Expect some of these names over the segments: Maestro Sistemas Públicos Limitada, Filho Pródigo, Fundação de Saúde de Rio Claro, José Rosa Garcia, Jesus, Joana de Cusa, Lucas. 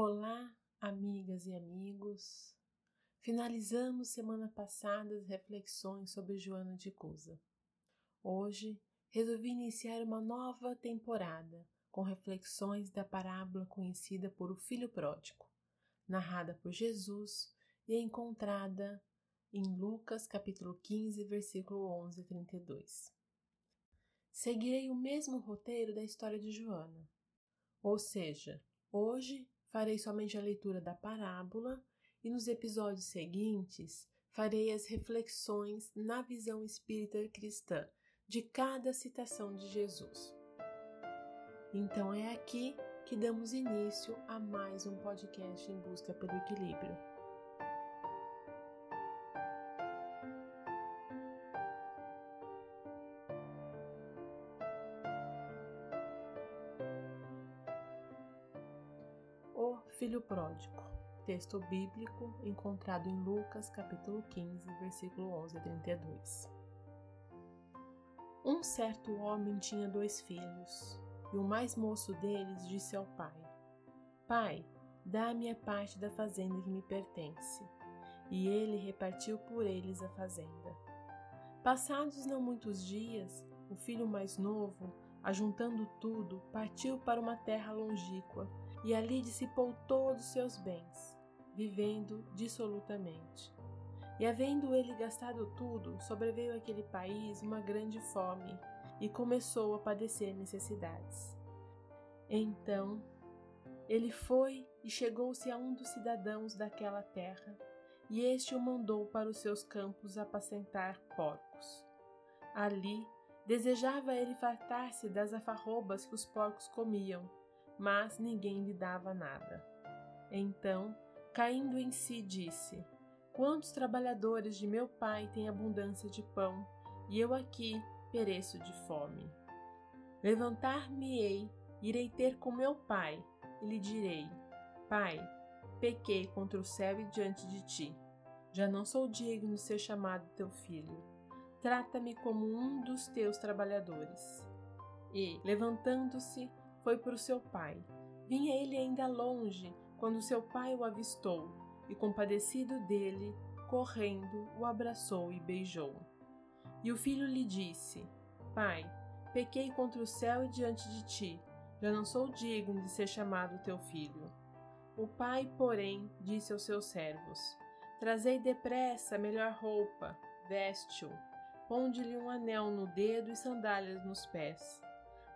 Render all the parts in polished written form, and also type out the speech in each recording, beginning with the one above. Olá, amigas e amigos! Finalizamos semana passada as reflexões sobre Joana de Cusa. Hoje, resolvi iniciar uma nova temporada com reflexões da parábola conhecida por O Filho Pródigo, narrada por Jesus e encontrada em Lucas capítulo 15, versículo 11 a 32. Seguirei o mesmo roteiro da história de Joana, ou seja, hoje farei somente a leitura da parábola e nos episódios seguintes farei as reflexões na visão espírita cristã de cada citação de Jesus. Então é aqui que damos início a mais um podcast em busca pelo equilíbrio. O Filho Pródigo, texto bíblico encontrado em Lucas capítulo 15, versículo 11 a 32. Um certo homem tinha 2 filhos, e o mais moço deles disse ao pai: Pai, dá-me a parte da fazenda que me pertence. E ele repartiu por eles a fazenda. Passados não muitos dias, o filho mais novo, ajuntando tudo, partiu para uma terra longínqua, e ali dissipou todos os seus bens, vivendo dissolutamente. E havendo ele gastado tudo, sobreveio àquele país uma grande fome, e começou a padecer necessidades. Então, ele foi e chegou-se a um dos cidadãos daquela terra, e este o mandou para os seus campos apacentar porcos. Ali, desejava ele fartar-se das alfarrobas que os porcos comiam, mas ninguém lhe dava nada. Então, caindo em si, disse: Quantos trabalhadores de meu pai têm abundância de pão, e eu aqui pereço de fome. Levantar-me-ei, irei ter com meu pai, e lhe direi: Pai, pequei contra o céu e diante de ti. Já não sou digno de ser chamado teu filho. Trata-me como um dos teus trabalhadores. E, levantando-se, foi para o seu pai. Vinha ele ainda longe, quando seu pai o avistou, e compadecido dele, correndo, o abraçou e beijou. E o filho lhe disse: Pai, pequei contra o céu e diante de ti, já não sou digno de ser chamado teu filho. O pai, porém, disse aos seus servos: Trazei depressa a melhor roupa, veste-o, ponde-lhe um anel no dedo e sandálias nos pés.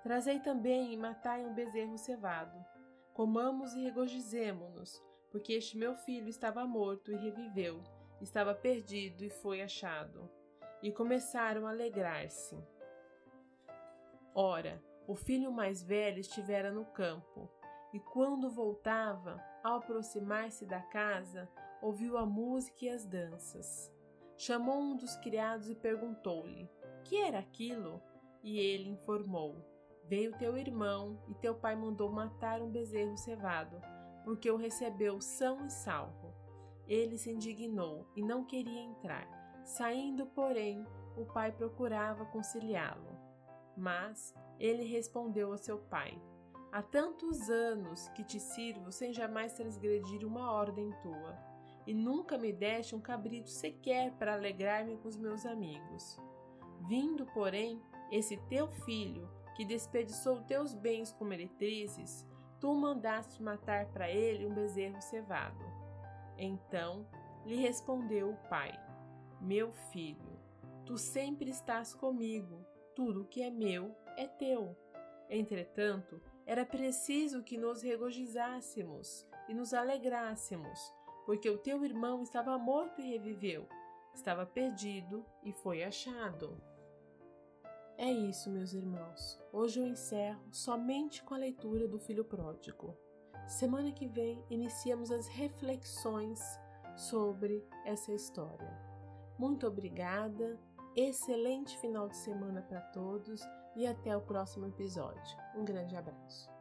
Trazei também e matai um bezerro cevado. Comamos e regozijemo-nos, porque este meu filho estava morto e reviveu, estava perdido e foi achado. E começaram a alegrar-se. Ora, o filho mais velho estivera no campo, e quando voltava, ao aproximar-se da casa, ouviu a música e as danças. Chamou um dos criados e perguntou-lhe: Que era aquilo? E ele informou: Veio teu irmão, e teu pai mandou matar um bezerro cevado, porque o recebeu são e salvo. Ele se indignou e não queria entrar. Saindo, porém, o pai procurava conciliá-lo. Mas ele respondeu a seu pai: Há tantos anos que te sirvo sem jamais transgredir uma ordem tua, e nunca me deste um cabrito sequer para alegrar-me com os meus amigos. Vindo, porém, esse teu filho, que desperdiçou teus bens com meretrizes, tu mandaste matar para ele um bezerro cevado. Então lhe respondeu o pai: Meu filho, tu sempre estás comigo, tudo que é meu é teu. Entretanto, era preciso que nos regozijássemos e nos alegrássemos, porque o teu irmão estava morto e reviveu, estava perdido e foi achado. É isso, meus irmãos. Hoje eu encerro somente com a leitura do Filho Pródigo. Semana que vem iniciamos as reflexões sobre essa história. Muito obrigada, excelente final de semana para todos e até o próximo episódio. Um grande abraço.